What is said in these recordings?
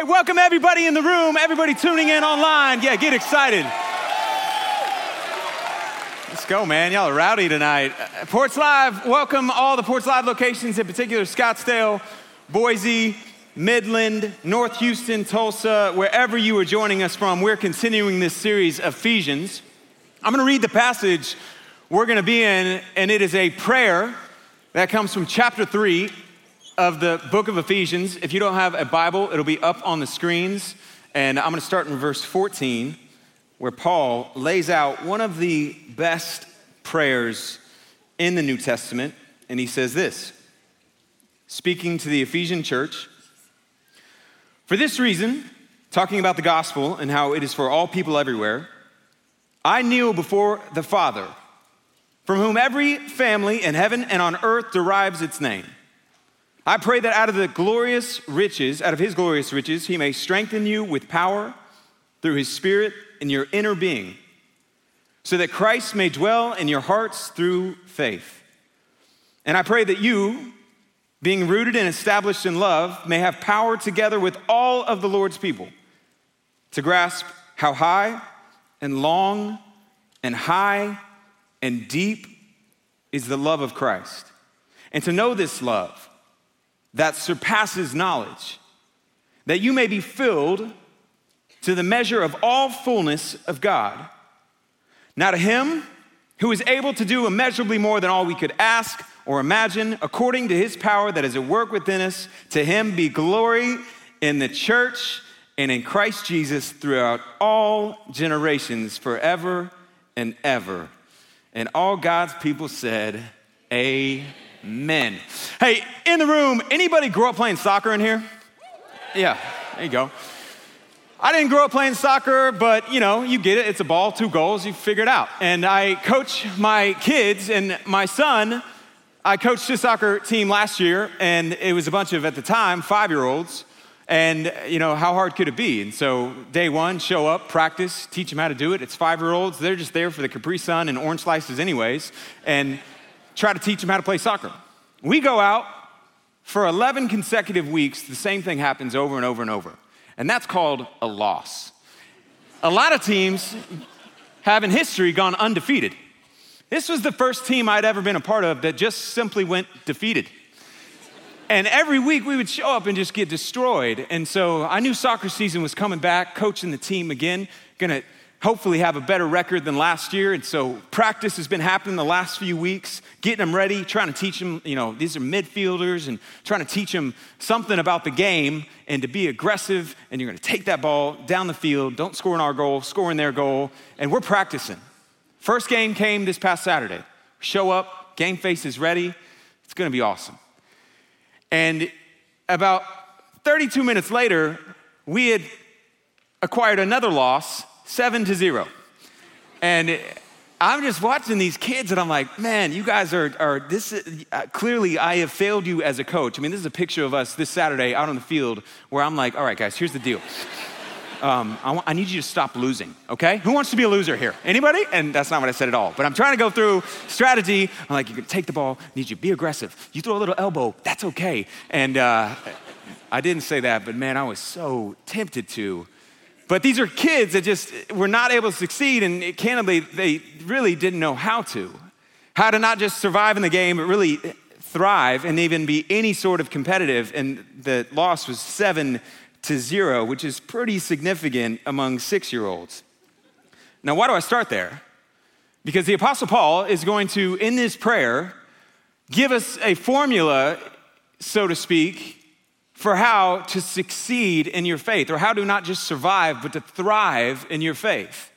Hey, welcome everybody in the room, everybody tuning in online. Yeah, get excited. Let's go, man. Y'all are rowdy tonight. Ports Live, welcome all the Ports Live locations, in particular Scottsdale, Boise, Midland, North Houston, Tulsa, wherever you are joining us from. We're continuing this series, Ephesians. I'm going to read the passage we're going to be in, and it is a prayer that comes from chapter 3 of the book of Ephesians. If you don't have a Bible, it'll be up on the screens, and I'm going to start in verse 14. Where Paul lays out one of the best prayers in the New Testament, and he says this, speaking to the Ephesian church, "For this reason," talking about the gospel and how it is for all people everywhere, "I kneel before the Father, from whom every family in heaven and on earth derives its name. I pray that out of his glorious riches, he may strengthen you with power through his Spirit in your inner being, so that Christ may dwell in your hearts through faith. And I pray that you, being rooted and established in love, may have power together with all of the Lord's people to grasp how high and long and high and deep is the love of Christ, and to know this love that surpasses knowledge, that you may be filled to the measure of all fullness of God. Now to him who is able to do immeasurably more than all we could ask or imagine, according to his power that is at work within us, to him be glory in the church and in Christ Jesus throughout all generations, forever and ever." And all God's people said, amen. Hey, in the room, anybody grew up playing soccer in here? Yeah, there you go. I didn't grow up playing soccer, but, you get it. It's a ball, 2 goals, you figure it out. And I coach my kids, and my son, I coached his soccer team last year, and it was a bunch of, at the time, 5-year-olds. And, how hard could it be? And so day one, show up, practice, teach them how to do it. It's 5-year-olds. They're just there for the Capri Sun and orange slices anyways, and try to teach them how to play soccer. We go out for 11 consecutive weeks. The same thing happens over and over and over. And that's called a loss. A lot of teams have in history gone undefeated. This was the first team I'd ever been a part of that just simply went defeated. And every week we would show up and just get destroyed. And so I knew soccer season was coming back, coaching the team again, gonna hopefully have a better record than last year. And so practice has been happening the last few weeks, getting them ready, trying to teach them, these are midfielders, and trying to teach them something about the game and to be aggressive. And you're going to take that ball down the field. Don't score in our goal, score in their goal. And we're practicing. First game came this past Saturday. Show up, game face is ready. It's going to be awesome. And about 32 minutes later, we had acquired another loss, 7-0. And I'm just watching these kids and I'm like, man, you guys are clearly I have failed you as a coach. I mean, this is a picture of us this Saturday out on the field where I'm like, all right, guys, here's the deal. I need you to stop losing, okay? Who wants to be a loser here? Anybody? And that's not what I said at all. But I'm trying to go through strategy. I'm like, you're gonna take the ball, need you to be aggressive. You throw a little elbow, that's okay. And I didn't say that, but man, I was so tempted to. But these are kids that just were not able to succeed, and candidly, they really didn't know how to not just survive in the game, but really thrive and even be any sort of competitive. And the loss was 7-0, which is pretty significant among 6-year-olds. Now, why do I start there? Because the Apostle Paul is going to, in this prayer, give us a formula, so to speak, for how to succeed in your faith, or how to not just survive, but to thrive in your faith.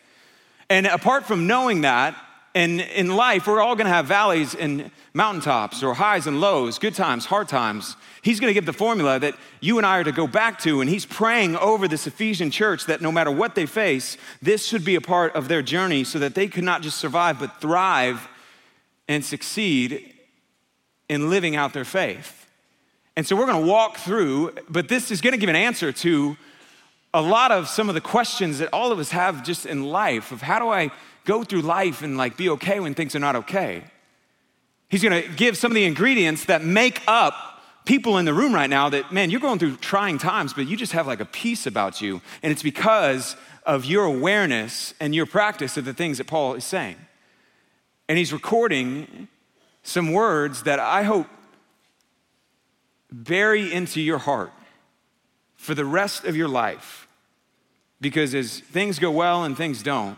And apart from knowing that, and in life, we're all gonna have valleys and mountaintops, or highs and lows, good times, hard times. He's gonna give the formula that you and I are to go back to, and he's praying over this Ephesian church that no matter what they face, this should be a part of their journey so that they could not just survive, but thrive and succeed in living out their faith. And so we're gonna walk through, but this is gonna give an answer to a lot of some of the questions that all of us have just in life of how do I go through life and like be okay when things are not okay? He's gonna give some of the ingredients that make up people in the room right now that, man, you're going through trying times, but you just have like a peace about you. And it's because of your awareness and your practice of the things that Paul is saying. And he's recording some words that I hope bury into your heart for the rest of your life. Because as things go well and things don't,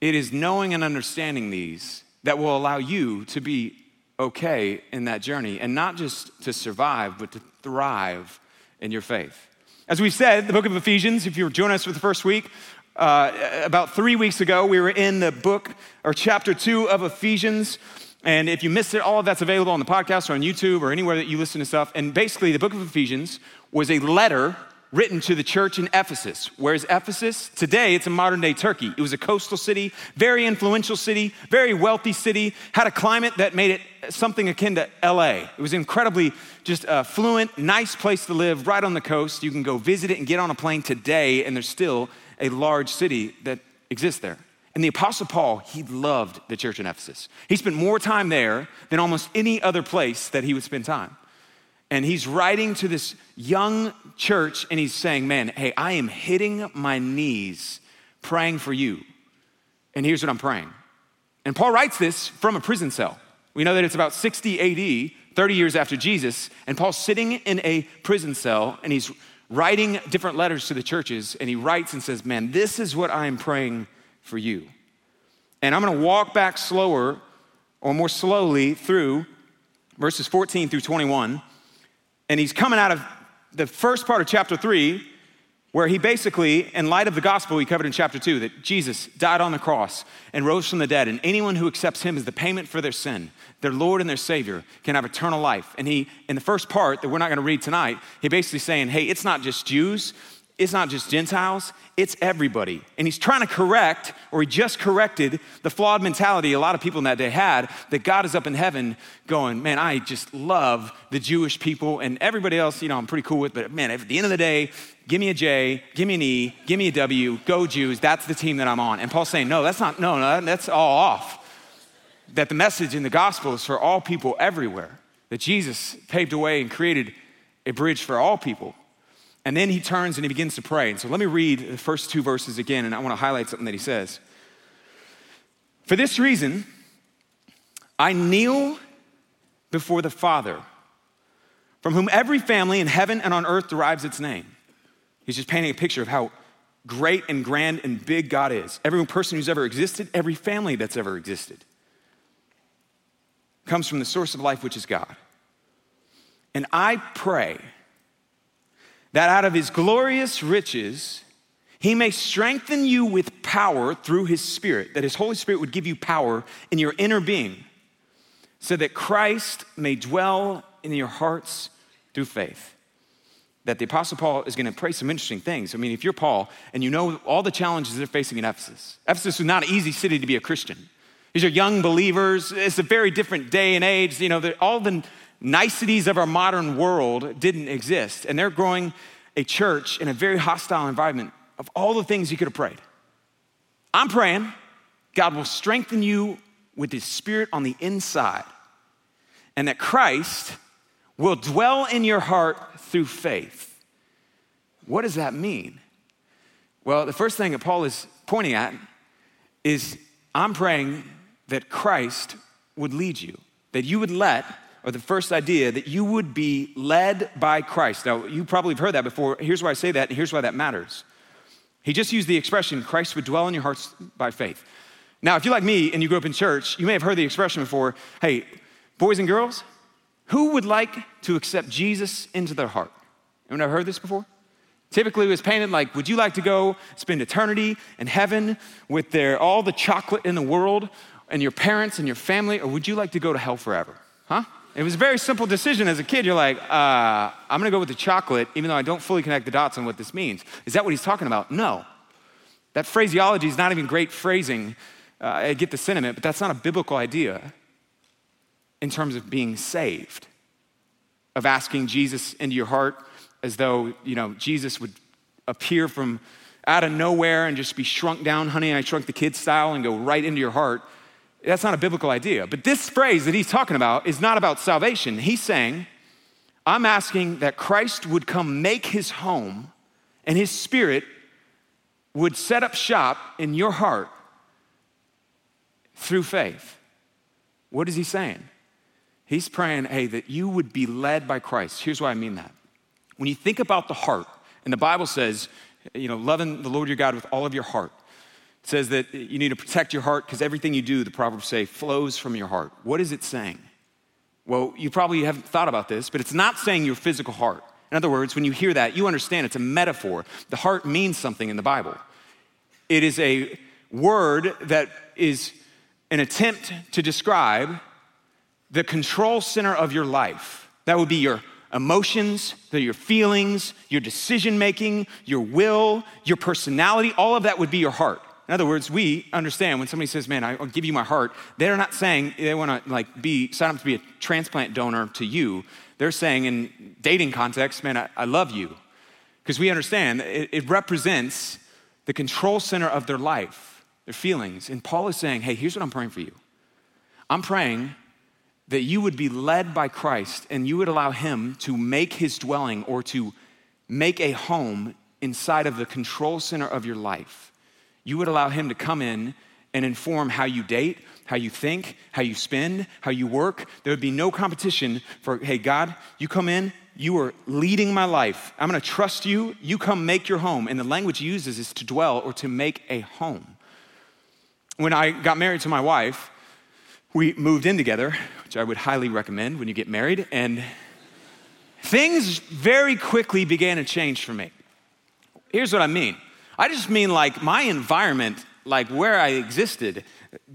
it is knowing and understanding these that will allow you to be okay in that journey, and not just to survive, but to thrive in your faith. As we said, the book of Ephesians, if you were joining us for the first week, about 3 weeks ago, we were in the book or chapter 2 of Ephesians. And if you missed it, all of that's available on the podcast or on YouTube or anywhere that you listen to stuff. And basically, the book of Ephesians was a letter written to the church in Ephesus. Whereas Ephesus, today, it's in modern-day Turkey. It was a coastal city, very influential city, very wealthy city, had a climate that made it something akin to LA. It was incredibly just affluent, nice place to live, right on the coast. You can go visit it and get on a plane today, and there's still a large city that exists there. And the Apostle Paul, he loved the church in Ephesus. He spent more time there than almost any other place that he would spend time. And he's writing to this young church, and he's saying, man, hey, I am hitting my knees praying for you. And here's what I'm praying. And Paul writes this from a prison cell. We know that it's about 60 AD, 30 years after Jesus, and Paul's sitting in a prison cell, and he's writing different letters to the churches, and he writes and says, man, this is what I am praying for you. And I'm gonna walk back slower or more slowly through verses 14 through 21. And he's coming out of the first part of chapter 3, where he basically, in light of the gospel we covered in chapter 2, that Jesus died on the cross and rose from the dead, and anyone who accepts him as the payment for their sin, their Lord and their Savior, can have eternal life. And he, in the first part that we're not gonna read tonight, he basically saying, hey, it's not just Jews, it's not just Gentiles, it's everybody. And he's trying to correct, or he just corrected, the flawed mentality a lot of people in that day had, that God is up in heaven going, man, I just love the Jewish people, and everybody else, you know, I'm pretty cool with, but man, at the end of the day, give me a J, give me an E, give me a W, go Jews, that's the team that I'm on. And Paul's saying, no, that's not, no, that's all off. That the message in the gospel is for all people everywhere, that Jesus paved a way and created a bridge for all people. And then he turns and he begins to pray. And so let me read the first two verses again, and I want to highlight something that he says. For this reason, I kneel before the Father, from whom every family in heaven and on earth derives its name. He's just painting a picture of how great and grand and big God is. Every person who's ever existed, every family that's ever existed, comes from the source of life, which is God. And I pray that out of his glorious riches, he may strengthen you with power through his Spirit, that his Holy Spirit would give you power in your inner being, so that Christ may dwell in your hearts through faith. That the Apostle Paul is gonna pray some interesting things. I mean, if you're Paul and you know all the challenges they're facing in Ephesus, Ephesus was not an easy city to be a Christian. These are young believers. It's a very different day and age. You know, all the niceties of our modern world didn't exist, and they're growing a church in a very hostile environment. Of all the things you could have prayed, I'm praying God will strengthen you with his Spirit on the inside, and that Christ will dwell in your heart through faith. What does that mean? Well, the first thing that Paul is pointing at is I'm praying that Christ would lead you, that you would let, or the first idea, that you would be led by Christ. Now, you probably have heard that before. Here's why I say that, and here's why that matters. He just used the expression, Christ would dwell in your hearts by faith. Now, if you're like me and you grew up in church, you may have heard the expression before, hey, boys and girls, who would like to accept Jesus into their heart? Anyone ever heard this before? Typically, it was painted like, would you like to go spend eternity in heaven with all the chocolate in the world and your parents and your family, or would you like to go to hell forever? Huh? It was a very simple decision as a kid. You're like, I'm gonna go with the chocolate, even though I don't fully connect the dots on what this means. Is that what he's talking about? No. That phraseology is not even great phrasing. I get the sentiment, but that's not a biblical idea in terms of being saved, of asking Jesus into your heart as though, you know, Jesus would appear from out of nowhere and just be shrunk down, honey, I shrunk the kid style, and go right into your heart. That's not a biblical idea. But this phrase that he's talking about is not about salvation. He's saying, I'm asking that Christ would come make his home and his Spirit would set up shop in your heart through faith. What is he saying? He's praying, hey, that you would be led by Christ. Here's why I mean that. When you think about the heart, and the Bible says, you know, loving the Lord your God with all of your heart. It says that you need to protect your heart because everything you do, the Proverbs say, flows from your heart. What is it saying? Well, you probably haven't thought about this, but it's not saying your physical heart. In other words, when you hear that, you understand it's a metaphor. The heart means something in the Bible. It is a word that is an attempt to describe the control center of your life. That would be your emotions, your feelings, your decision-making, your will, your personality, all of that would be your heart. In other words, we understand when somebody says, man, I'll give you my heart, they're not saying they want to sign up to be a transplant donor to you. They're saying in dating context, man, I love you. Because we understand it represents the control center of their life, their feelings. And Paul is saying, hey, here's what I'm praying for you. I'm praying that you would be led by Christ and you would allow him to make his dwelling or to make a home inside of the control center of your life. You would allow him to come in and inform how you date, how you think, how you spend, how you work. There would be no competition for, hey, God, you come in, you are leading my life. I'm gonna trust you, you come make your home. And the language he uses is to dwell or to make a home. When I got married to my wife, we moved in together, which I would highly recommend when you get married, and things very quickly began to change for me. Here's what I mean. I just mean my environment, where I existed,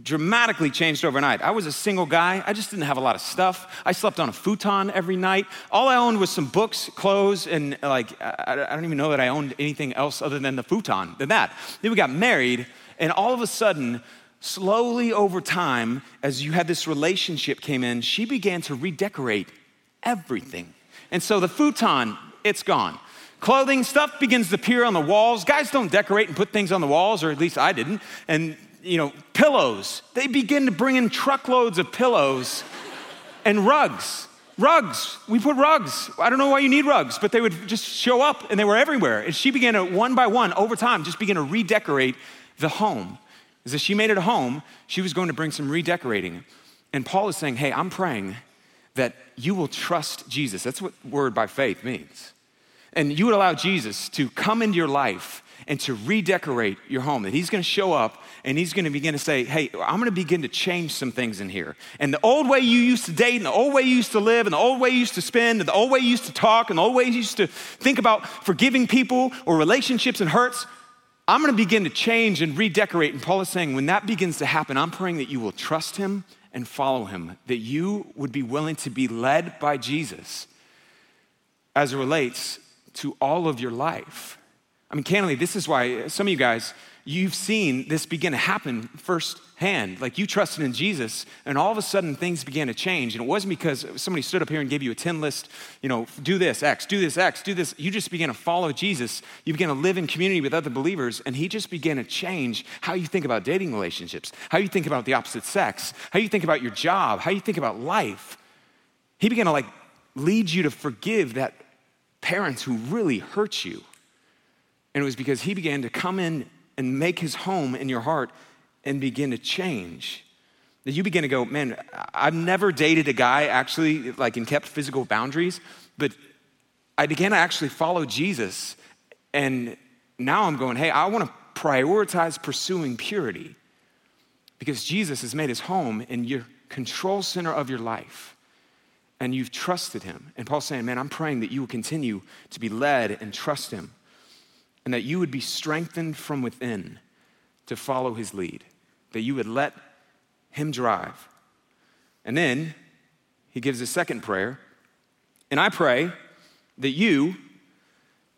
dramatically changed overnight. I was a single guy. I just didn't have a lot of stuff. I slept on a futon every night. All I owned was some books, clothes, and I don't even know that I owned anything else other than the futon, than that. Then we got married, and all of a sudden, slowly over time, as you had this relationship came in, she began to redecorate everything. And so the futon, it's gone. Clothing, stuff begins to appear on the walls. Guys don't decorate and put things on the walls, or at least I didn't. And, pillows. They begin to bring in truckloads of pillows and rugs. Rugs. We put rugs. I don't know why you need rugs, but they would just show up, and they were everywhere. And she began to, one by one, over time, just begin to redecorate the home. Is that she made it a home, she was going to bring some redecorating. And Paul is saying, hey, I'm praying that you will trust Jesus. That's what word by faith means. And you would allow Jesus to come into your life and to redecorate your home. That he's gonna show up and he's gonna begin to say, hey, I'm gonna begin to change some things in here. And the old way you used to date and the old way you used to live and the old way you used to spend and the old way you used to talk and the old way you used to think about forgiving people or relationships and hurts, I'm gonna begin to change and redecorate. And Paul is saying, when that begins to happen, I'm praying that you will trust him and follow him, that you would be willing to be led by Jesus as it relates to all of your life. I mean, candidly, this is why some of you guys, you've seen this begin to happen firsthand. You trusted in Jesus, and all of a sudden, things began to change. And it wasn't because somebody stood up here and gave you a 10 list, do this, X, do this, X, do this. You just began to follow Jesus. You began to live in community with other believers, and he just began to change how you think about dating relationships, how you think about the opposite sex, how you think about your job, how you think about life. He began to, lead you to forgive that parents who really hurt you. And it was because he began to come in and make his home in your heart and begin to change. That you begin to go, man, I've never dated a guy actually and kept physical boundaries, but I began to actually follow Jesus. And now I'm going, hey, I want to prioritize pursuing purity because Jesus has made his home in your control center of your life. And you've trusted him. And Paul's saying, man, I'm praying that you will continue to be led and trust him, and that you would be strengthened from within to follow his lead, that you would let him drive. And then he gives a second prayer, and I pray that you,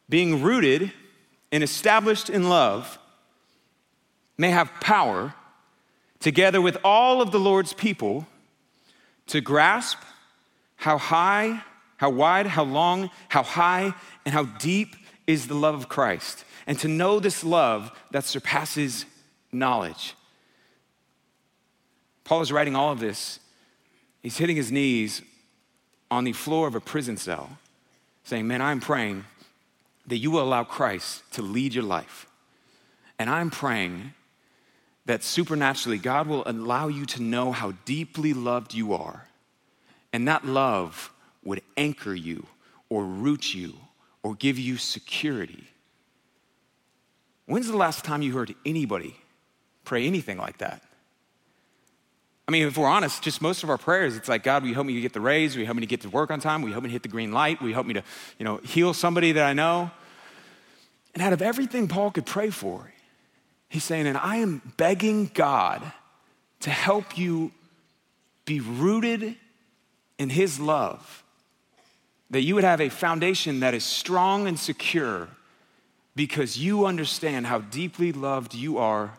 being rooted and established in love, may have power, together with all of the Lord's people, to grasp how high, how wide, how long, how high, and how deep is the love of Christ, and to know this love that surpasses knowledge. Paul is writing all of this. He's hitting his knees on the floor of a prison cell saying, man, I'm praying that you will allow Christ to lead your life. And I'm praying that supernaturally God will allow you to know how deeply loved you are. And that love would anchor you or root you or give you security. When's the last time you heard anybody pray anything like that? I mean, if we're honest, just most of our prayers, it's like, God, will you help me to get the raise? Will you help me to get to work on time? Will you help me to hit the green light? Will you help me to, heal somebody that I know? And out of everything Paul could pray for, he's saying, and I am begging God to help you be rooted in his love, that you would have a foundation that is strong and secure because you understand how deeply loved you are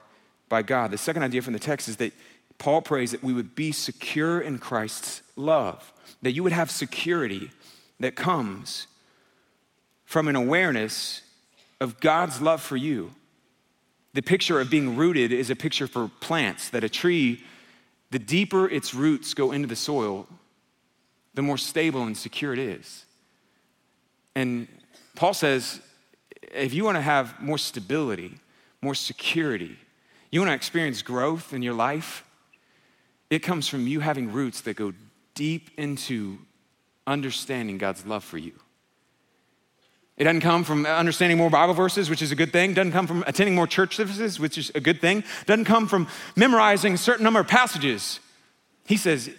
by God. The second idea from the text is that Paul prays that we would be secure in Christ's love, that you would have security that comes from an awareness of God's love for you. The picture of being rooted is a picture for plants, that a tree, the deeper its roots go into the soil, the more stable and secure it is. And Paul says, if you want to have more stability, more security, you want to experience growth in your life, it comes from you having roots that go deep into understanding God's love for you. It doesn't come from understanding more Bible verses, which is a good thing. It doesn't come from attending more church services, which is a good thing. It doesn't come from memorizing a certain number of passages. He says,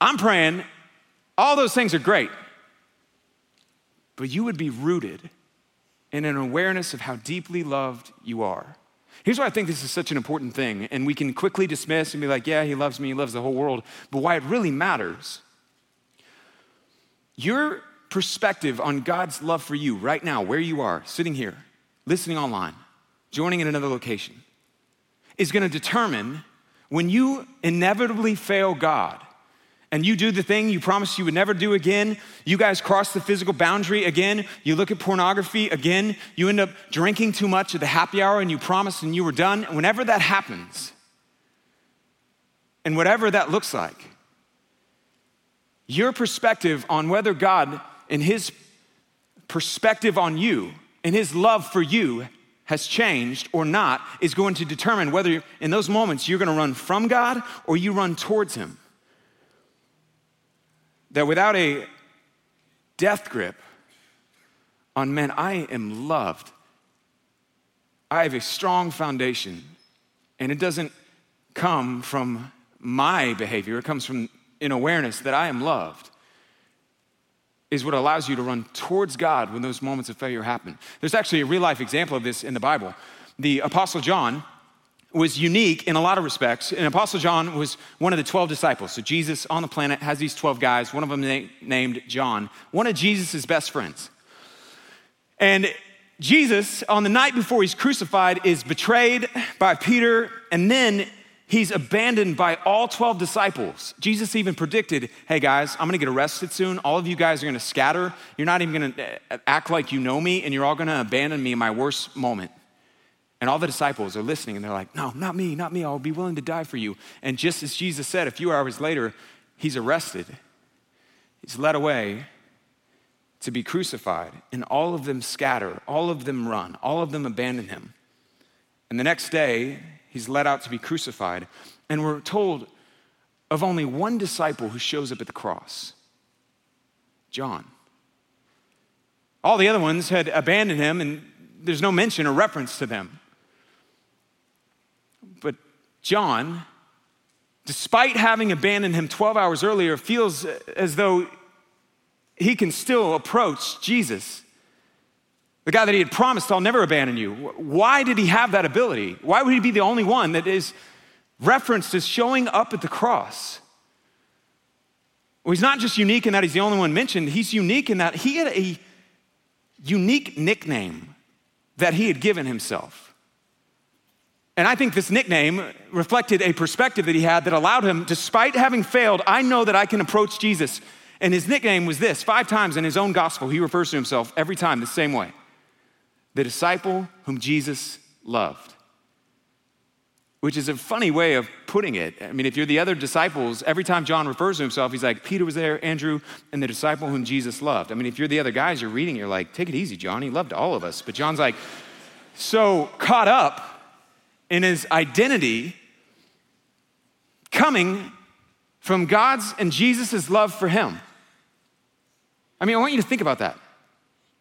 I'm praying, all those things are great, but you would be rooted in an awareness of how deeply loved you are. Here's why I think this is such an important thing, and we can quickly dismiss and be like, yeah, he loves me, he loves the whole world, but why it really matters. Your perspective on God's love for you right now, where you are, sitting here, listening online, joining in another location, is going to determine when you inevitably fail God and you do the thing you promised you would never do again, you guys cross the physical boundary again, you look at pornography again, you end up drinking too much at the happy hour and you promised and you were done. And whenever that happens, and whatever that looks like, your perspective on whether God and his perspective on you and his love for you has changed or not is going to determine whether in those moments you're going to run from God or you run towards him. That without a death grip on, man, I am loved, I have a strong foundation, and it doesn't come from my behavior, it comes from an awareness that I am loved, is what allows you to run towards God when those moments of failure happen. There's actually a real-life example of this in the Bible. The Apostle John was unique in a lot of respects. And Apostle John was one of the 12 disciples. So Jesus on the planet has these 12 guys, one of them named John, one of Jesus' best friends. And Jesus, on the night before he's crucified, is betrayed by Peter, and then he's abandoned by all 12 disciples. Jesus even predicted, hey guys, I'm gonna get arrested soon. All of you guys are gonna scatter. You're not even gonna act like you know me, and you're all gonna abandon me in my worst moment. And all the disciples are listening, and they're like, no, not me, I'll be willing to die for you. And just as Jesus said, a few hours later, he's arrested. He's led away to be crucified, and all of them scatter, all of them run, all of them abandon him. And the next day, he's led out to be crucified, and we're told of only one disciple who shows up at the cross, John. All the other ones had abandoned him, and there's no mention or reference to them. But John, despite having abandoned him 12 hours earlier, feels as though he can still approach Jesus, the guy that he had promised, I'll never abandon you. Why did he have that ability? Why would he be the only one that is referenced as showing up at the cross? Well, he's not just unique in that he's the only one mentioned. He's unique in that he had a unique nickname that he had given himself. And I think this nickname reflected a perspective that he had that allowed him, despite having failed, I know that I can approach Jesus. And his nickname was this. 5 times in his own gospel, he refers to himself every time the same way. The disciple whom Jesus loved. which is a funny way of putting it. I mean, if you're the other disciples, every time John refers to himself, he's like, Peter was there, Andrew, and the disciple whom Jesus loved. I mean, if you're the other guys, you're reading, you're like, take it easy, John. He loved all of us. But John's like, so caught up in his identity coming from God's and Jesus' love for him. I mean, I want you to think about that.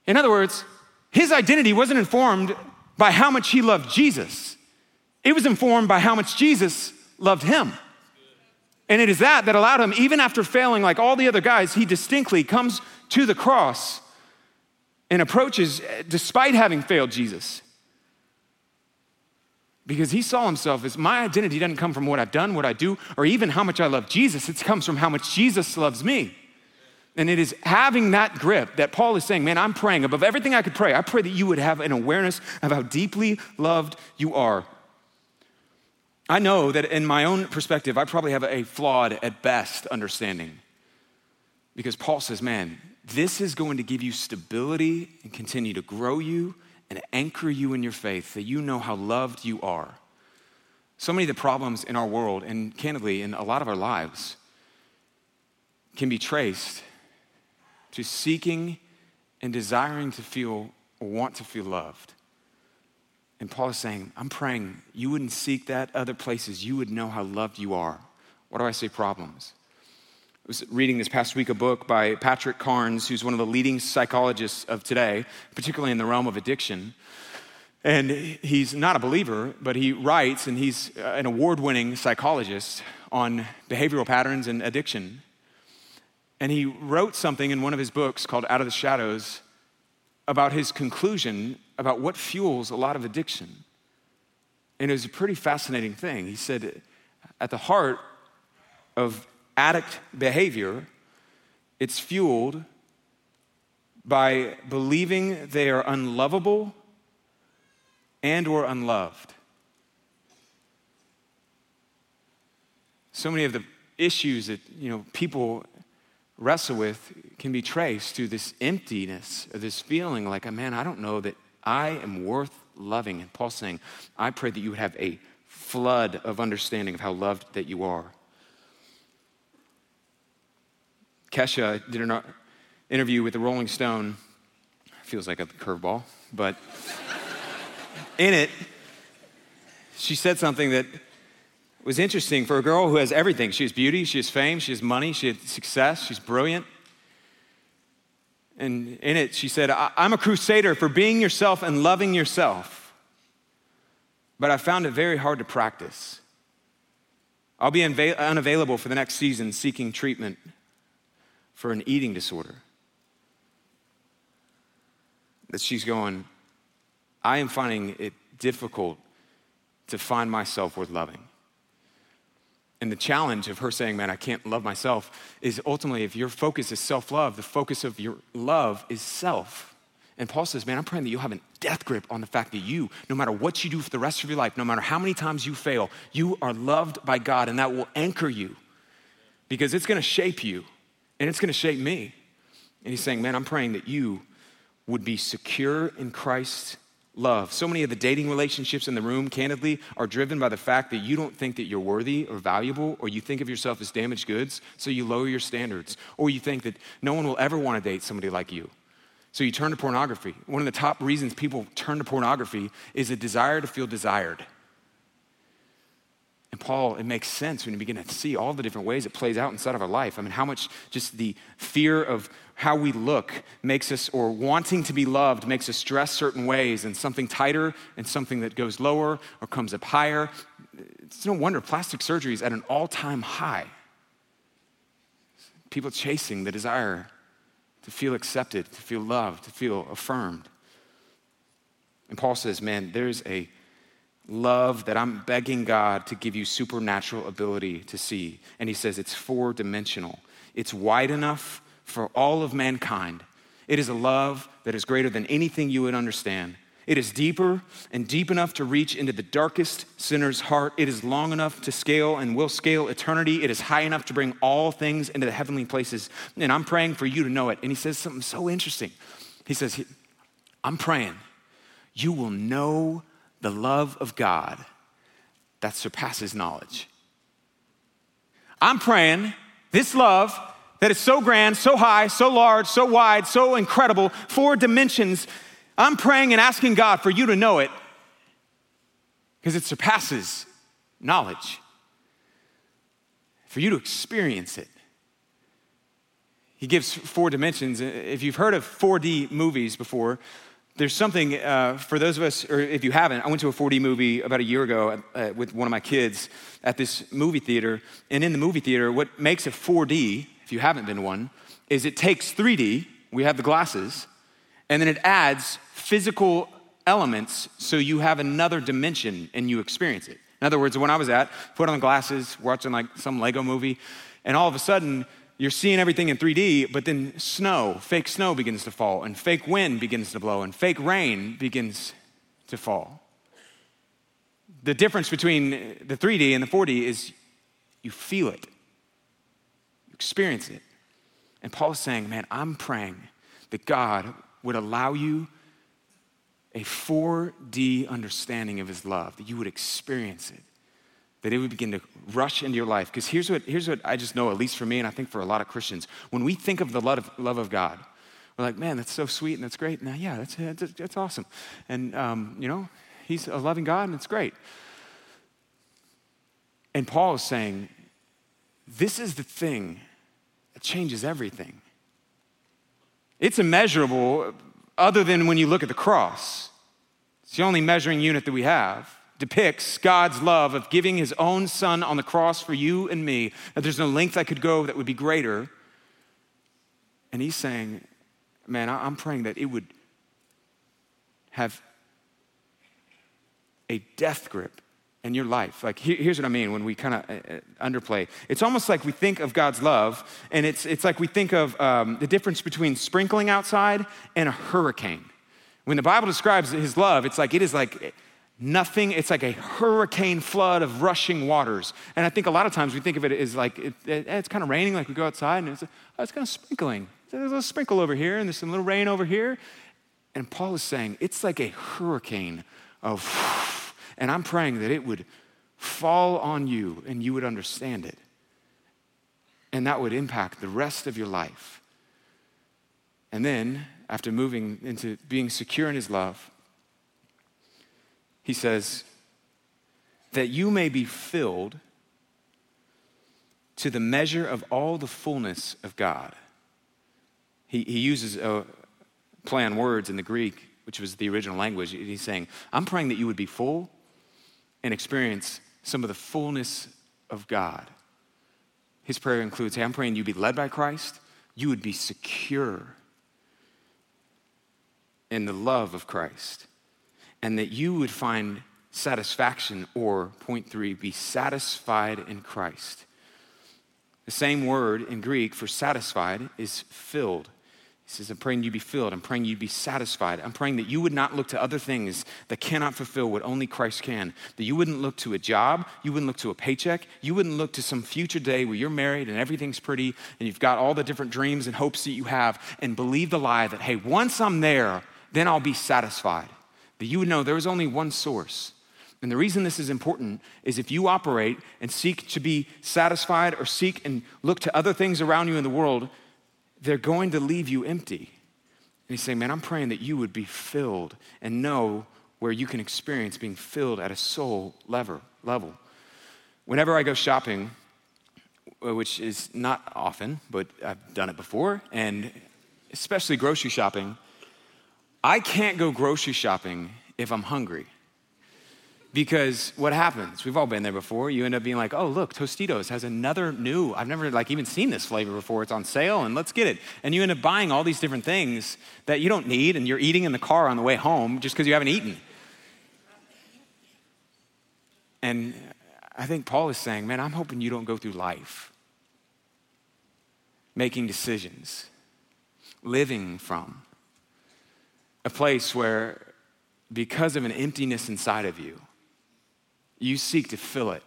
In other words, his identity wasn't informed by how much he loved Jesus. It was informed by how much Jesus loved him. And it is that allowed him, even after failing like all the other guys, he distinctly comes to the cross and approaches despite having failed Jesus. Because he saw himself as, my identity doesn't come from what I've done, what I do, or even how much I love Jesus. It comes from how much Jesus loves me. And it is having that grip that Paul is saying, man, I'm praying above everything I could pray. I pray that you would have an awareness of how deeply loved you are. I know that in my own perspective, I probably have a flawed at best understanding. Because Paul says, man, this is going to give you stability and continue to grow you and anchor you in your faith, that you know how loved you are. So many of the problems in our world, and candidly in a lot of our lives, can be traced to seeking and desiring to feel or want to feel loved. And Paul is saying, I'm praying you wouldn't seek that other places. You would know how loved you are. What do I say problems? I was reading this past week a book by Patrick Carnes, who's one of the leading psychologists of today, particularly in the realm of addiction. And he's not a believer, but he writes, and he's an award-winning psychologist on behavioral patterns and addiction. And he wrote something in one of his books called Out of the Shadows about his conclusion about what fuels a lot of addiction. And it was a pretty fascinating thing. He said, at the heart of addict behavior, it's fueled by believing they are unlovable and or unloved. So many of the issues that, people wrestle with can be traced to this emptiness, this feeling like, man, I don't know that I am worth loving. And Paul's saying, I pray that you would have a flood of understanding of how loved that you are. Kesha did an interview with the Rolling Stone. Feels like a curveball, but in it, she said something that was interesting for a girl who has everything. She has beauty, she has fame, she has money, she has success, she's brilliant. And in it, she said, I'm a crusader for being yourself and loving yourself, but I found it very hard to practice. I'll be unavailable for the next season seeking treatment for an eating disorder. That she's going, I am finding it difficult to find myself worth loving. And the challenge of her saying, man, I can't love myself, is ultimately if your focus is self-love, the focus of your love is self. And Paul says, man, I'm praying that you'll have a death grip on the fact that you, no matter what you do for the rest of your life, no matter how many times you fail, you are loved by God, and that will anchor you because it's gonna shape you and it's gonna shape me. And he's saying, man, I'm praying that you would be secure in Christ's love. So many of the dating relationships in the room, candidly, are driven by the fact that you don't think that you're worthy or valuable, or you think of yourself as damaged goods, so you lower your standards, or you think that no one will ever want to date somebody like you. So you turn to pornography. One of the top reasons people turn to pornography is a desire to feel desired. And Paul, it makes sense when you begin to see all the different ways it plays out inside of our life. I mean, how much just the fear of how we look makes us, or wanting to be loved makes us dress certain ways, and something tighter and something that goes lower or comes up higher. It's no wonder plastic surgery is at an all-time high. People chasing the desire to feel accepted, to feel loved, to feel affirmed. And Paul says, man, there's a love that I'm begging God to give you supernatural ability to see. And he says it's four-dimensional. It's wide enough for all of mankind. It is a love that is greater than anything you would understand. It is deeper and deep enough to reach into the darkest sinner's heart. It is long enough to scale and will scale eternity. It is high enough to bring all things into the heavenly places. And I'm praying for you to know it. And he says something so interesting. He says, I'm praying you will know the love of God that surpasses knowledge. I'm praying this love that is so grand, so high, so large, so wide, so incredible, 4 dimensions, I'm praying and asking God for you to know it because it surpasses knowledge, for you to experience it. He gives 4 dimensions. If you've heard of 4D movies before, there's something for those of us, or if you haven't, I went to a 4D movie about a year ago with one of my kids at this movie theater. And in the movie theater, what makes a 4D, if you haven't been to one, is it takes 3D, we have the glasses, and then it adds physical elements so you have another dimension and you experience it. In other words, when I was at, put on the glasses, watching like some Lego movie, and all of a sudden, you're seeing everything in 3D, but then snow, fake snow begins to fall, and fake wind begins to blow, and fake rain begins to fall. The difference between the 3D and the 4D is you feel it, you experience it. And Paul's saying, man, I'm praying that God would allow you a 4D understanding of his love, that you would experience it, that it would begin to rush into your life. Because here's what I just know, at least for me, and I think for a lot of Christians, when we think of the love of God, we're like, man, that's so sweet and that's great. Now, yeah, that's awesome. And, he's a loving God and it's great. And Paul is saying, this is the thing that changes everything. It's immeasurable other than when you look at the cross. It's the only measuring unit that we have. Depicts God's love of giving his own son on the cross for you and me, that there's no length I could go that would be greater. And he's saying, man, I'm praying that it would have a death grip in your life. Like, here's what I mean when we kind of underplay. It's almost like we think of God's love, and it's like we think of the difference between sprinkling outside and a hurricane. When the Bible describes his love, it is like nothing, it's like a hurricane flood of rushing waters. And I think a lot of times we think of it as like, it's kind of raining, like we go outside and it's kind of sprinkling. There's a little sprinkle over here and there's some little rain over here. And Paul is saying, it's like a hurricane of, and I'm praying that it would fall on you and you would understand it. And that would impact the rest of your life. And then after moving into being secure in his love, he says, that you may be filled to the measure of all the fullness of God. He uses a play on words in the Greek, which was the original language. He's saying, I'm praying that you would be full and experience some of the fullness of God. His prayer includes, hey, I'm praying you'd be led by Christ. You would be secure in the love of Christ. And that you would find satisfaction, or point 3, be satisfied in Christ. The same word in Greek for satisfied is filled. He says, I'm praying you'd be filled. I'm praying you'd be satisfied. I'm praying that you would not look to other things that cannot fulfill what only Christ can. That you wouldn't look to a job. You wouldn't look to a paycheck. You wouldn't look to some future day where you're married and everything's pretty and you've got all the different dreams and hopes that you have, and believe the lie that, hey, once I'm there, then I'll be satisfied. That you would know there is only one source. And the reason this is important is if you operate and seek to be satisfied or seek and look to other things around you in the world, they're going to leave you empty. And he's saying, man, I'm praying that you would be filled and know where you can experience being filled at a soul level. Whenever I go shopping, which is not often, but I've done it before, and especially grocery shopping, I can't go grocery shopping if I'm hungry, because what happens? We've all been there before. You end up being like, oh, look, Tostitos has another new, I've never even seen this flavor before. It's on sale and let's get it. And you end up buying all these different things that you don't need, and you're eating in the car on the way home just because you haven't eaten. And I think Paul is saying, man, I'm hoping you don't go through life making decisions, living from a place where, because of an emptiness inside of you, you seek to fill it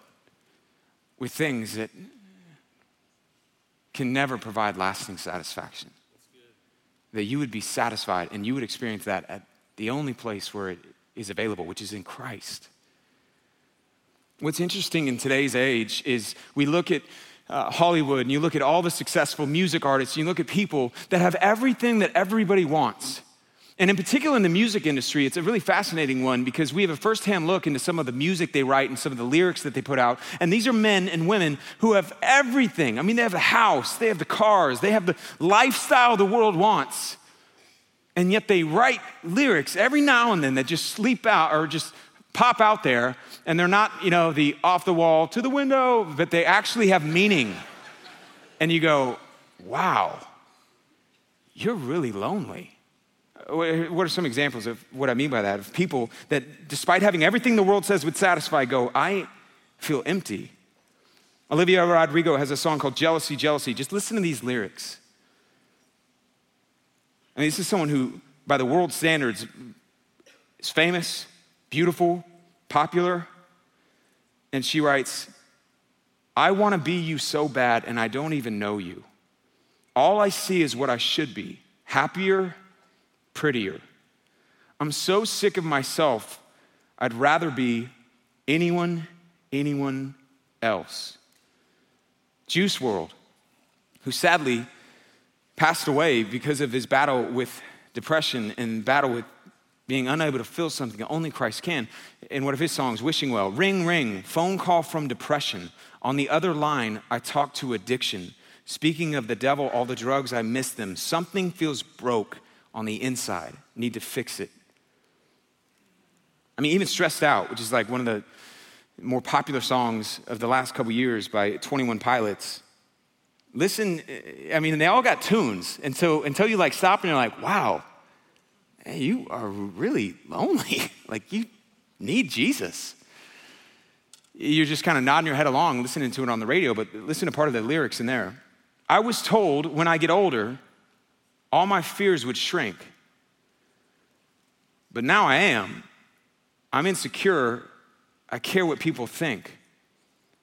with things that can never provide lasting satisfaction. That you would be satisfied and you would experience that at the only place where it is available, which is in Christ. What's interesting in today's age is we look at Hollywood and you look at all the successful music artists, you look at people that have everything that everybody wants. And in particular in the music industry, it's a really fascinating one because we have a firsthand look into some of the music they write and some of the lyrics that they put out. And these are men and women who have everything. I mean, they have the house, they have the cars, they have the lifestyle the world wants. And yet they write lyrics every now and then that just sleep out or just pop out there. And they're not, you know, the off the wall to the window, but they actually have meaning. And you go, wow, you're really lonely. What are some examples of what I mean by that? Of people that, despite having everything the world says would satisfy, go, I feel empty. Olivia Rodrigo has a song called Jealousy, Jealousy. Just listen to these lyrics. I mean, this is someone who, by the world standards, is famous, beautiful, popular. And she writes, I want to be you so bad, and I don't even know you. All I see is what I should be, happier, prettier. I'm so sick of myself, I'd rather be anyone else. Juice WRLD, who sadly passed away because of his battle with depression and battle with being unable to feel something that only Christ can. In one of his songs, Wishing Well, ring, ring, phone call from depression. On the other line, I talk to addiction. Speaking of the devil, all the drugs, I miss them. Something feels broke on the inside, need to fix it. I mean, even Stressed Out, which is like one of the more popular songs of the last couple years by 21 Pilots. Listen, I mean, they all got tunes. And so until you like stop and you're like, wow, hey, you are really lonely. Like you need Jesus. You're just kind of nodding your head along, listening to it on the radio, but listen to part of the lyrics in there. I was told when I get older, all my fears would shrink. But now I am. I'm insecure. I care what people think.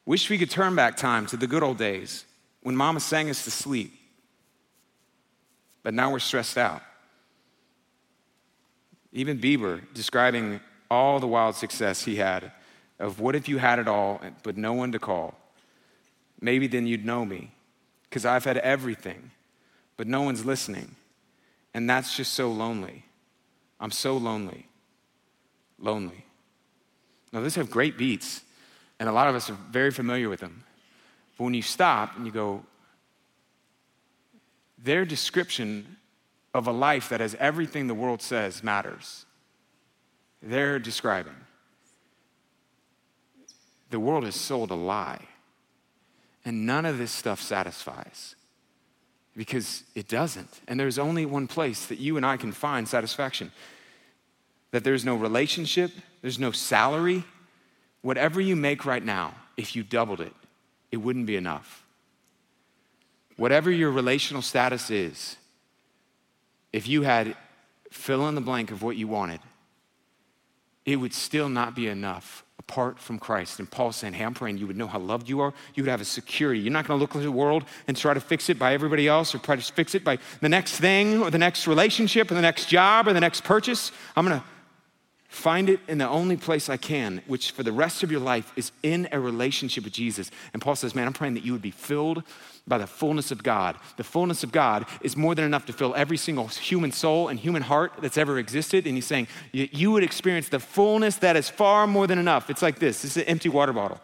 Wish we could turn back time to the good old days when mama sang us to sleep. But now we're stressed out. Even Bieber describing all the wild success he had of what if you had it all but no one to call? Maybe then you'd know me because I've had everything, but no one's listening. And that's just so lonely. I'm so lonely. Lonely. Now, these have great beats, and a lot of us are very familiar with them. But when you stop and you go, their description of a life that has everything the world says matters. They're describing. The world is sold a lie, and none of this stuff satisfies. Because it doesn't. And there's only one place that you and I can find satisfaction. That there's no relationship, there's no salary. Whatever you make right now, if you doubled it, it wouldn't be enough. Whatever your relational status is, if you had fill in the blank of what you wanted, it would still not be enough apart from Christ. And Paul's saying, hey, I'm praying you would know how loved you are. You would have a security. You're not going to look at the world and try to fix it by everybody else or try to fix it by the next thing or the next relationship or the next job or the next purchase. I'm going to find it in the only place I can, which for the rest of your life is in a relationship with Jesus. And Paul says, man, I'm praying that you would be filled by the fullness of God. The fullness of God is more than enough to fill every single human soul and human heart that's ever existed. And he's saying, you would experience the fullness that is far more than enough. It's like this. This is an empty water bottle.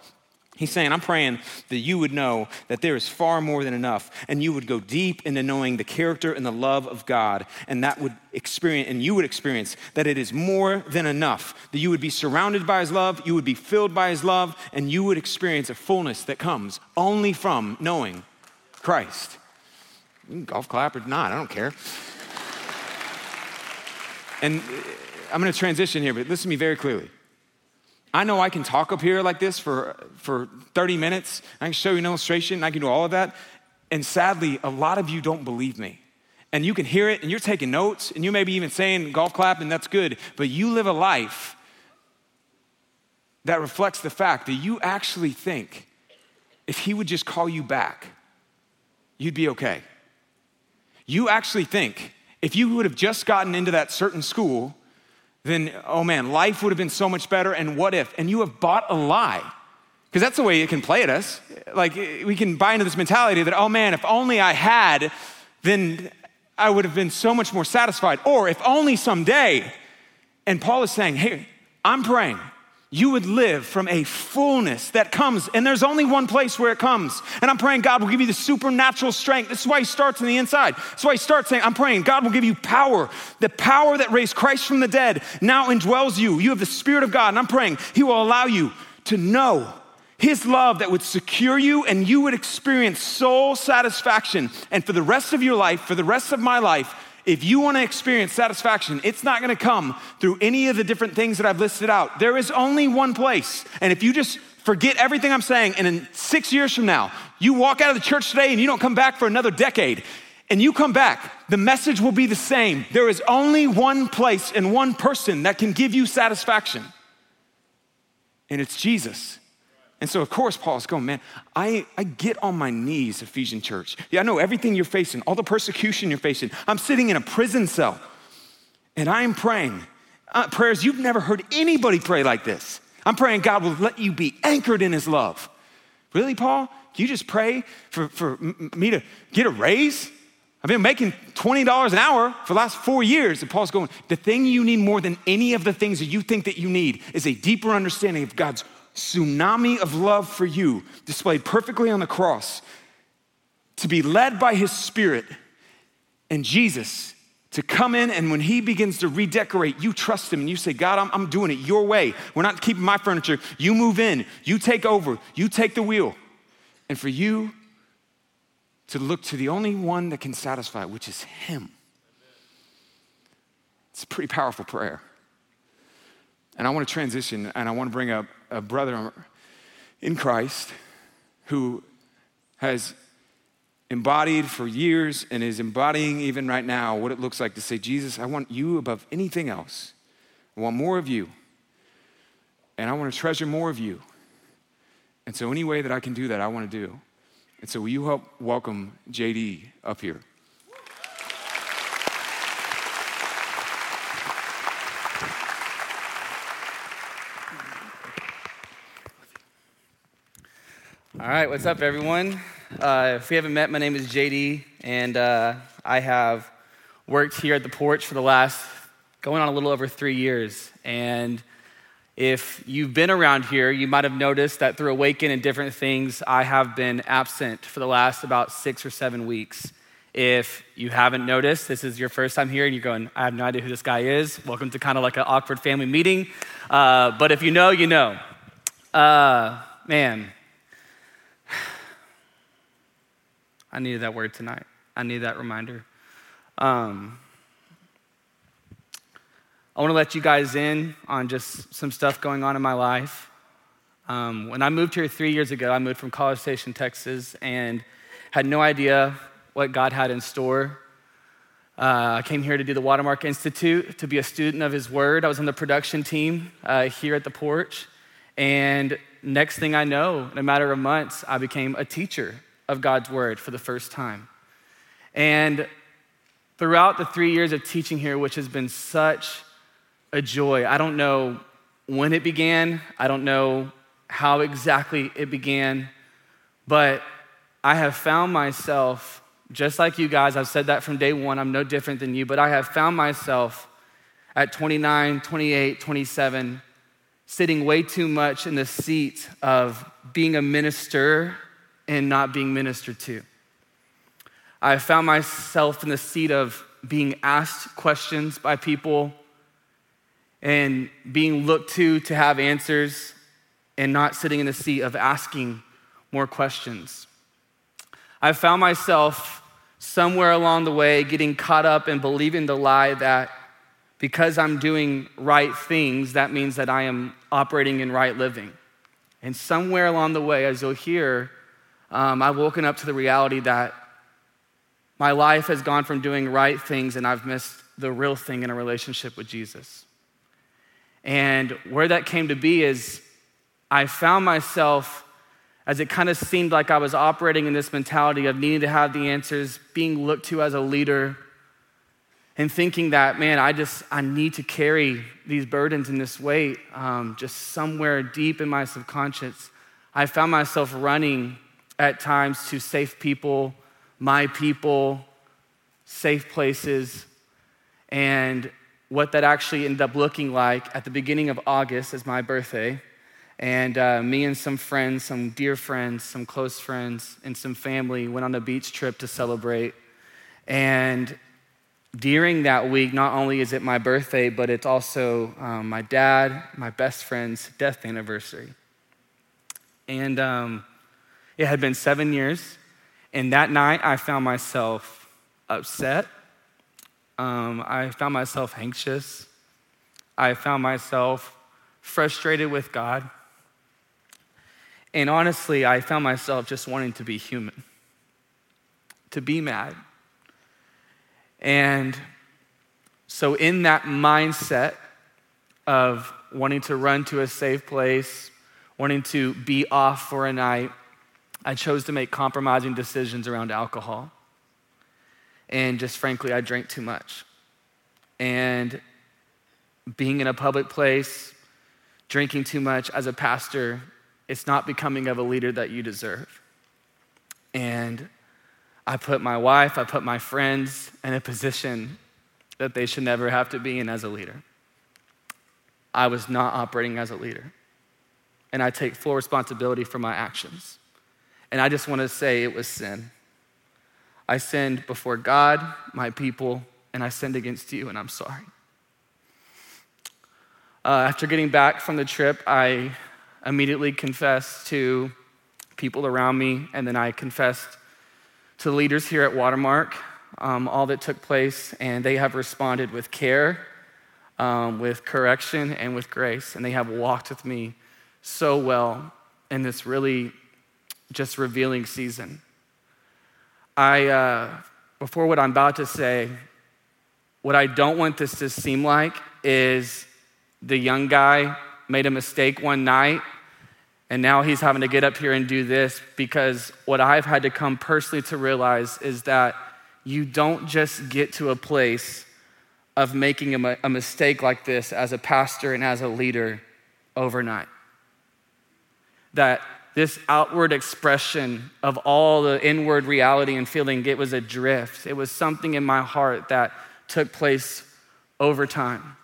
He's saying, I'm praying that you would know that there is far more than enough, and you would go deep into knowing the character and the love of God, and that would experience, and you would experience that it is more than enough, that you would be surrounded by his love, you would be filled by his love, and you would experience a fullness that comes only from knowing Christ. You can golf clap or not, I don't care. And I'm gonna transition here, but listen to me very clearly. I know I can talk up here like this for 30 minutes. I can show you an illustration. I can do all of that. And sadly, a lot of you don't believe me. And you can hear it, and you're taking notes, and you may be even saying golf clap, and that's good. But you live a life that reflects the fact that you actually think if he would just call you back, you'd be okay. You actually think if you would have just gotten into that certain school, then, oh man, life would have been so much better, and what if? And you have bought a lie. Because that's the way it can play at us. Like, we can buy into this mentality that, oh man, if only I had, then I would have been so much more satisfied. Or if only someday. And Paul is saying, hey, I'm praying you would live from a fullness that comes, and there's only one place where it comes. And I'm praying God will give you the supernatural strength. This is why he starts on the inside. That's why he starts saying, I'm praying God will give you power. The power that raised Christ from the dead now indwells you. You have the Spirit of God, and I'm praying he will allow you to know his love that would secure you, and you would experience soul satisfaction. And for the rest of your life, for the rest of my life, if you want to experience satisfaction, it's not going to come through any of the different things that I've listed out. There is only one place. And if you just forget everything I'm saying, and in 6 years from now, you walk out of the church today and you don't come back for another decade, and you come back, the message will be the same. There is only one place and one person that can give you satisfaction. And it's Jesus. And so, of course, Paul's going, man, I get on my knees, Ephesian church. Yeah, I know everything you're facing, all the persecution you're facing. I'm sitting in a prison cell, and I am praying prayers you've never heard anybody pray like this. I'm praying God will let you be anchored in his love. Really, Paul? Can you just pray for me to get a raise? I've been making $20 an hour for the last 4 years. And Paul's going, the thing you need more than any of the things that you think that you need is a deeper understanding of God's tsunami of love for you displayed perfectly on the cross, to be led by his Spirit and Jesus to come in, and when he begins to redecorate, you trust him and you say, God, I'm doing it your way. We're not keeping my furniture. You move in, you take over, you take the wheel. And for you to look to the only one that can satisfy, which is him. It's a pretty powerful prayer. And I want to transition, and I want to bring up a brother in Christ who has embodied for years and is embodying even right now what it looks like to say, Jesus, I want you above anything else. I want more of you, and I want to treasure more of you. And so any way that I can do that, I want to do. And so will you help welcome JD up here? All right, what's up, everyone? If we haven't met, my name is JD, and I have worked here at the Porch for the last, going on a little over 3 years. And if you've been around here, you might have noticed that through Awaken and different things, I have been absent for the last about 6 or 7 weeks. If you haven't noticed, this is your first time here, and you're going, I have no idea who this guy is. Welcome to kind of like an awkward family meeting. But if you know, you know. Man. I needed that word tonight. I needed that reminder. I want to let you guys in on just some stuff going on in my life. When I moved here 3 years ago, I moved from College Station, Texas, and had no idea what God had in store. I came here to do the Watermark Institute, to be a student of his word. I was on the production team here at the Porch. And next thing I know, in a matter of months, I became a teacher of God's word for the first time. And throughout the 3 years of teaching here, which has been such a joy, I don't know when it began, I don't know how exactly it began, but I have found myself, just like you guys, I've said that from day one, I'm no different than you, but I have found myself at 29, 28, 27, sitting way too much in the seat of being a minister and not being ministered to. I found myself in the seat of being asked questions by people and being looked to have answers, and not sitting in the seat of asking more questions. I found myself somewhere along the way getting caught up and believing the lie that because I'm doing right things, that means that I am operating in right living. And somewhere along the way, as you'll hear, I've woken up to the reality that my life has gone from doing right things, and I've missed the real thing in a relationship with Jesus. And where that came to be is I found myself, as it kind of seemed like I was operating in this mentality of needing to have the answers, being looked to as a leader, and thinking that, man, I need to carry these burdens and this weight, just somewhere deep in my subconscious. I found myself running at times to safe people, my people, safe places. And what that actually ended up looking like at the beginning of August is my birthday. And me and some friends, some dear friends, some close friends, and some family went on a beach trip to celebrate. And during that week, not only is it my birthday, but it's also my dad, my best friend's death anniversary. And it had been 7 years. And that night, I found myself upset. I found myself anxious. I found myself frustrated with God. And honestly, I found myself just wanting to be human, to be mad. And so in that mindset of wanting to run to a safe place, wanting to be off for a night, I chose to make compromising decisions around alcohol. And just frankly, I drank too much. And being in a public place, drinking too much as a pastor, it's not becoming of a leader that you deserve. And I put my wife, I put my friends in a position that they should never have to be in as a leader. I was not operating as a leader. And I take full responsibility for my actions. And I just want to say it was sin. I sinned before God, my people, and I sinned against you, and I'm sorry. After getting back from the trip, I immediately confessed to people around me, and then I confessed to the leaders here at Watermark, all that took place, and they have responded with care, with correction, and with grace, and they have walked with me so well in this really just revealing season. Before what I'm about to say, what I don't want this to seem like is the young guy made a mistake one night and now he's having to get up here and do this, because what I've had to come personally to realize is that you don't just get to a place of making a mistake like this as a pastor and as a leader overnight. That this outward expression of all the inward reality and feeling, it was a drift. It was something in my heart that took place over time.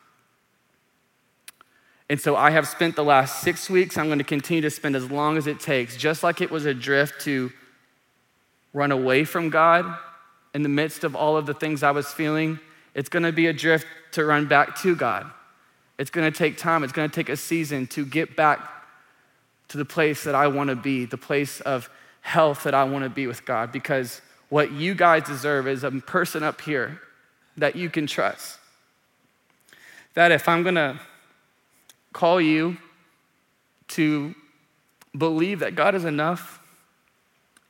And so I have spent the last 6 weeks, I'm going to continue to spend as long as it takes, just like it was a drift to run away from God in the midst of all of the things I was feeling, it's going to be a drift to run back to God. It's going to take time. It's going to take a season to get back to the place that I want to be, the place of health that I want to be with God, because what you guys deserve is a person up here that you can trust. That if I'm going to call you to believe that God is enough,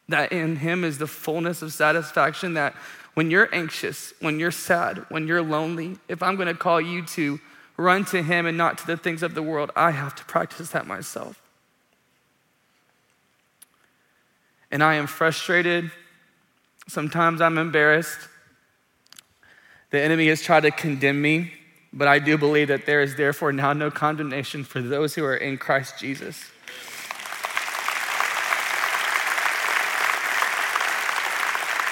that in him is the fullness of satisfaction, that when you're anxious, when you're sad, when you're lonely, if I'm going to call you to run to him and not to the things of the world, I have to practice that myself. And I am frustrated. Sometimes I'm embarrassed. The enemy has tried to condemn me, but I do believe that there is therefore now no condemnation for those who are in Christ Jesus.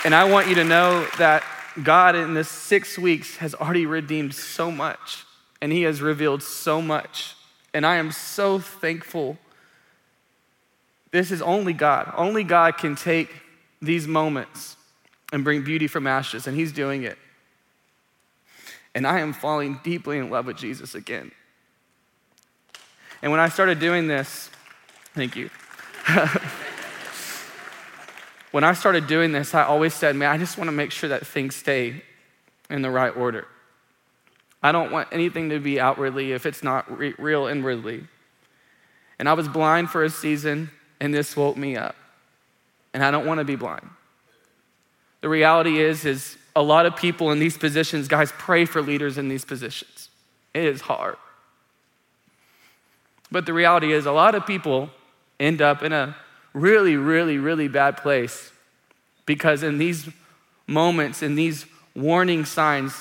And I want you to know that God in this 6 weeks has already redeemed so much, and he has revealed so much. And I am so thankful. This is only God. Only God can take these moments and bring beauty from ashes, and he's doing it. And I am falling deeply in love with Jesus again. And when I started doing this, thank you. When I started doing this, I always said, man, I just want to make sure that things stay in the right order. I don't want anything to be outwardly if it's not real inwardly. And I was blind for a season, and this woke me up. And I don't want to be blind. The reality is a lot of people in these positions, guys, pray for leaders in these positions. It is hard. But the reality is a lot of people end up in a really, really, really bad place, because in these moments, in these warning signs,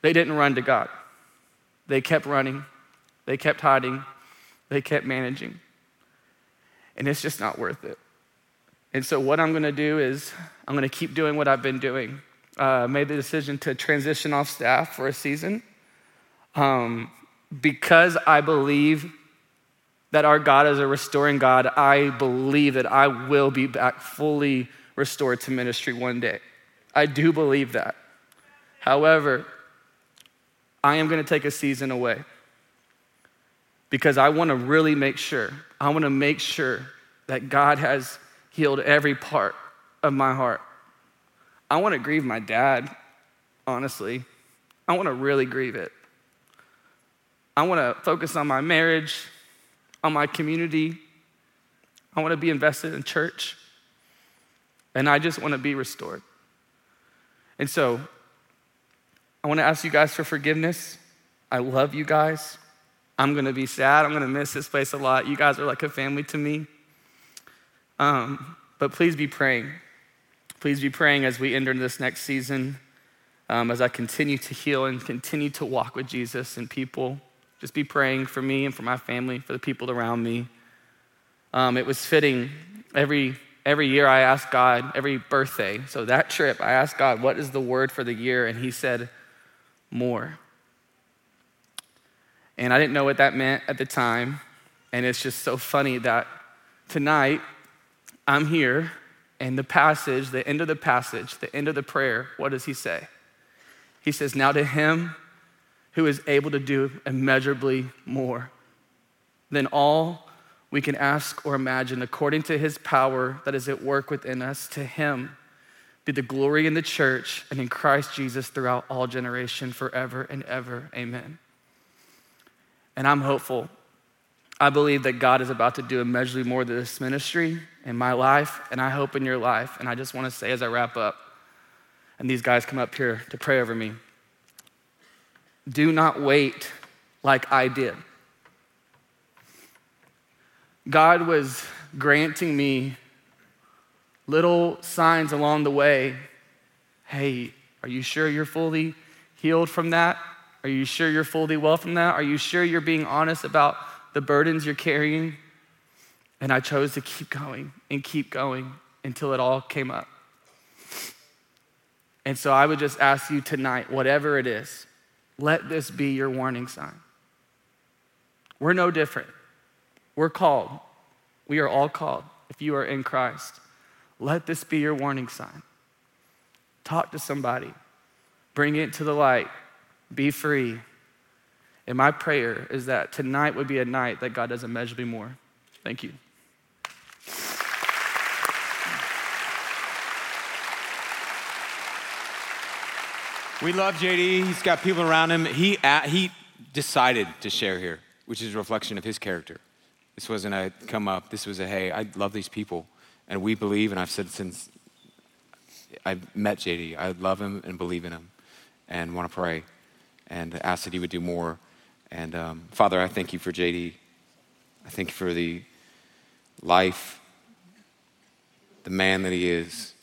they didn't run to God. They kept running. They kept hiding. They kept managing. and it's just not worth it. And so what I'm gonna do is I'm gonna keep doing what I've been doing. Made the decision to transition off staff for a season because I believe that our God is a restoring God. I believe that I will be back fully restored to ministry one day. I do believe that. However, I am gonna take a season away because I wanna really make sure, that God has healed every part of my heart. I wanna grieve my dad, honestly. I wanna really grieve it. I wanna focus on my marriage, on my community. I wanna be invested in church. And I just wanna be restored. And so, I wanna ask you guys for forgiveness. I love you guys. I'm gonna be sad, I'm gonna miss this place a lot. You guys are like a family to me. But please be praying. Please be praying as we enter this next season, as I continue to heal and continue to walk with Jesus and people. Just be praying for me and for my family, for the people around me. It was fitting. Every year I asked God, every birthday, so that trip, I asked God, what is the word for the year? And he said, more. And I didn't know what that meant at the time. And it's just so funny that tonight, I'm here, and the passage, the end of the passage, the end of the prayer, what does he say? He says, now to him who is able to do immeasurably more than all we can ask or imagine, according to his power that is at work within us, to him be the glory in the church and in Christ Jesus throughout all generation, forever and ever, amen. And I'm hopeful. I believe that God is about to do immeasurably more to this ministry in my life, and I hope in your life. And I just wanna say as I wrap up, and these guys come up here to pray over me, do not wait like I did. God was granting me little signs along the way. Hey, are you sure you're fully healed from that? Are you sure you're fully well from that? Are you sure you're being honest about the burdens you're carrying? And I chose to keep going until it all came up. And so I would just ask you tonight, whatever it is, let this be your warning sign. We're no different. We're called. We are all called if you are in Christ. Let this be your warning sign. Talk to somebody. Bring it to the light. Be free. And my prayer is that tonight would be a night that God does immeasurably more. Thank you. We love JD. He's got people around him. He decided to share here, which is a reflection of his character. This wasn't a come up. This was a, hey, I love these people. And we believe, and I've said since I met JD, I love him and believe in him and want to pray and ask that he would do more. And Father, I thank you for JD. I thank you for the life, the man that he is.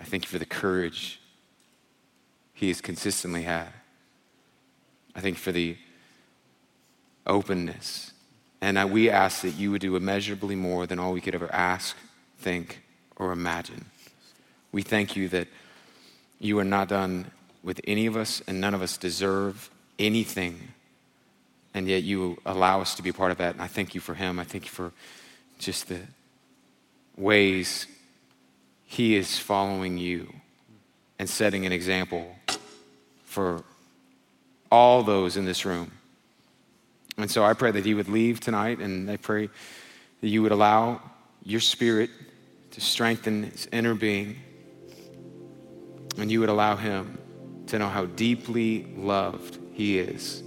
I thank you for the courage he has consistently had. I thank you for the openness. And we ask that you would do immeasurably more than all we could ever ask, think, or imagine. We thank you that you are not done with any of us, and none of us deserve anything. And yet you allow us to be part of that. And I thank you for him. I thank you for just the ways he is following you and setting an example for all those in this room. And so I pray that he would leave tonight, and I pray that you would allow your spirit to strengthen his inner being, and you would allow him to know how deeply loved he is.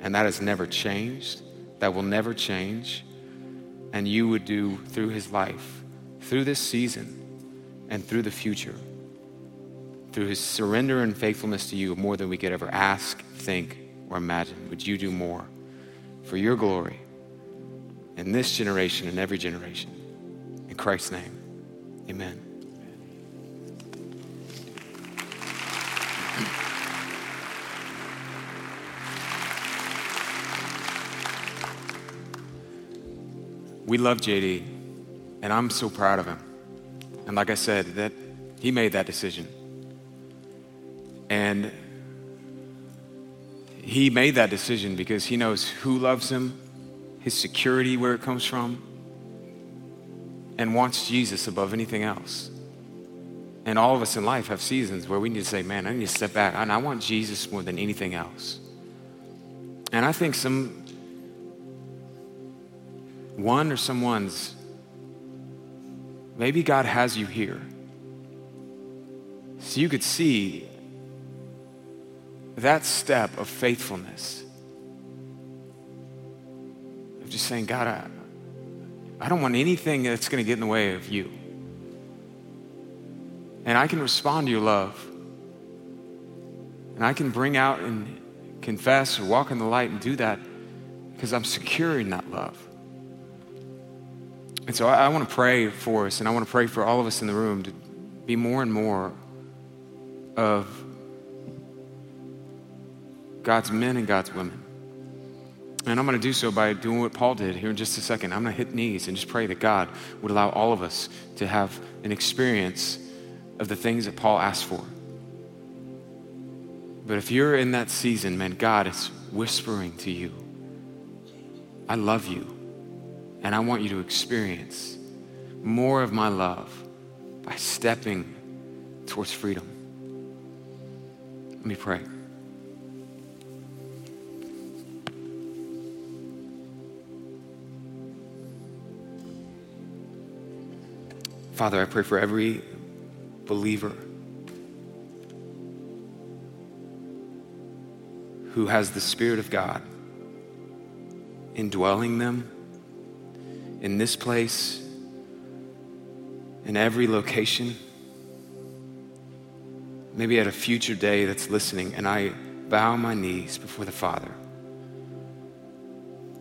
And that has never changed. That will never change. And you would do through his life, through this season, and through the future, through his surrender and faithfulness to you, more than we could ever ask, think, or imagine. Would you do more for your glory in this generation and every generation? In Christ's name, amen. We love JD, and I'm so proud of him. And like I said, that he made that decision. And he made that decision because he knows who loves him, his security, where it comes from, and wants Jesus above anything else. And all of us in life have seasons where we need to say, man, I need to step back. And I want Jesus more than anything else. And I think someone's, maybe God has you here so you could see that step of faithfulness, of just saying, God, I don't want anything that's going to get in the way of you. And I can respond to your love. And I can bring out and confess or walk in the light and do that because I'm secure in that love. And so I want to pray for us, and I want to pray for all of us in the room to be more and more of God's men and God's women. And I'm going to do so by doing what Paul did here in just a second. I'm going to hit knees and just pray that God would allow all of us to have an experience of the things that Paul asked for. But if you're in that season, man, God is whispering to you, I love you, and I want you to experience more of my love by stepping towards freedom. Let me pray. Father, I pray for every believer who has the Spirit of God indwelling them in this place, in every location, maybe at a future day that's listening, and I bow my knees before the Father.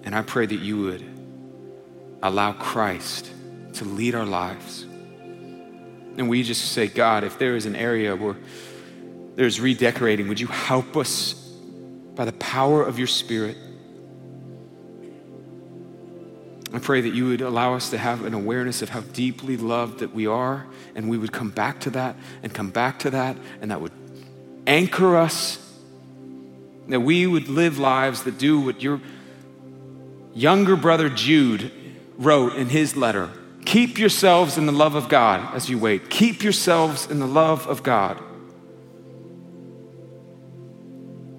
And I pray that you would allow Christ to lead our lives. And we just say, God, if there is an area where there's redecorating, would you help us by the power of your Spirit? I pray that you would allow us to have an awareness of how deeply loved that we are, and we would come back to that and come back to that, and that would anchor us, that we would live lives that do what your younger brother Jude wrote in his letter. Keep yourselves in the love of God as you wait. Keep yourselves in the love of God.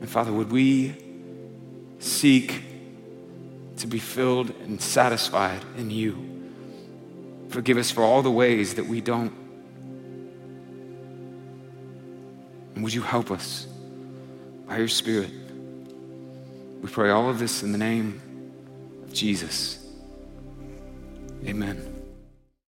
And Father, would we seek to be filled and satisfied in you? Forgive us for all the ways that we don't. And would you help us by your Spirit? We pray all of this in the name of Jesus. Amen.